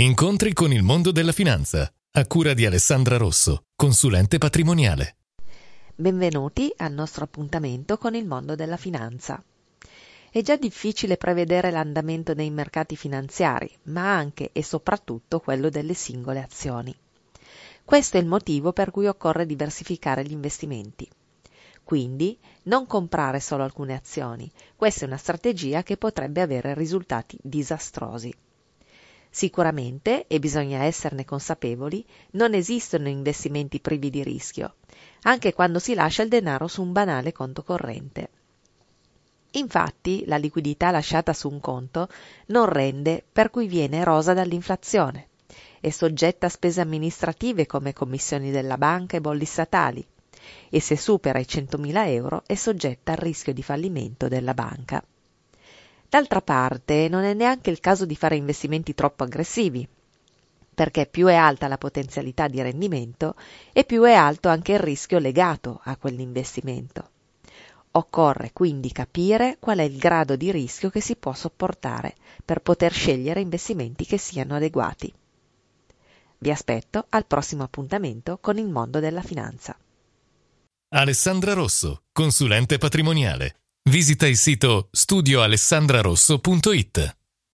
Incontri con il mondo della finanza, a cura di Alessandra Rosso, consulente patrimoniale. Benvenuti al nostro appuntamento con il mondo della finanza. È già difficile prevedere l'andamento dei mercati finanziari, ma anche e soprattutto quello delle singole azioni. Questo è il motivo per cui occorre diversificare gli investimenti. Quindi, non comprare solo alcune azioni. Questa è una strategia che potrebbe avere risultati disastrosi. Sicuramente, e bisogna esserne consapevoli, non esistono investimenti privi di rischio, anche quando si lascia il denaro su un banale conto corrente. Infatti, la liquidità lasciata su un conto non rende, per cui viene erosa dall'inflazione, è soggetta a spese amministrative come commissioni della banca e bolli statali, e se supera i 100.000 euro è soggetta al rischio di fallimento della banca. D'altra parte, non è neanche il caso di fare investimenti troppo aggressivi, perché più è alta la potenzialità di rendimento e più è alto anche il rischio legato a quell'investimento. Occorre quindi capire qual è il grado di rischio che si può sopportare per poter scegliere investimenti che siano adeguati. Vi aspetto al prossimo appuntamento con il mondo della finanza. Alessandra Rosso, consulente patrimoniale. Visita il sito studioalessandrarosso.it.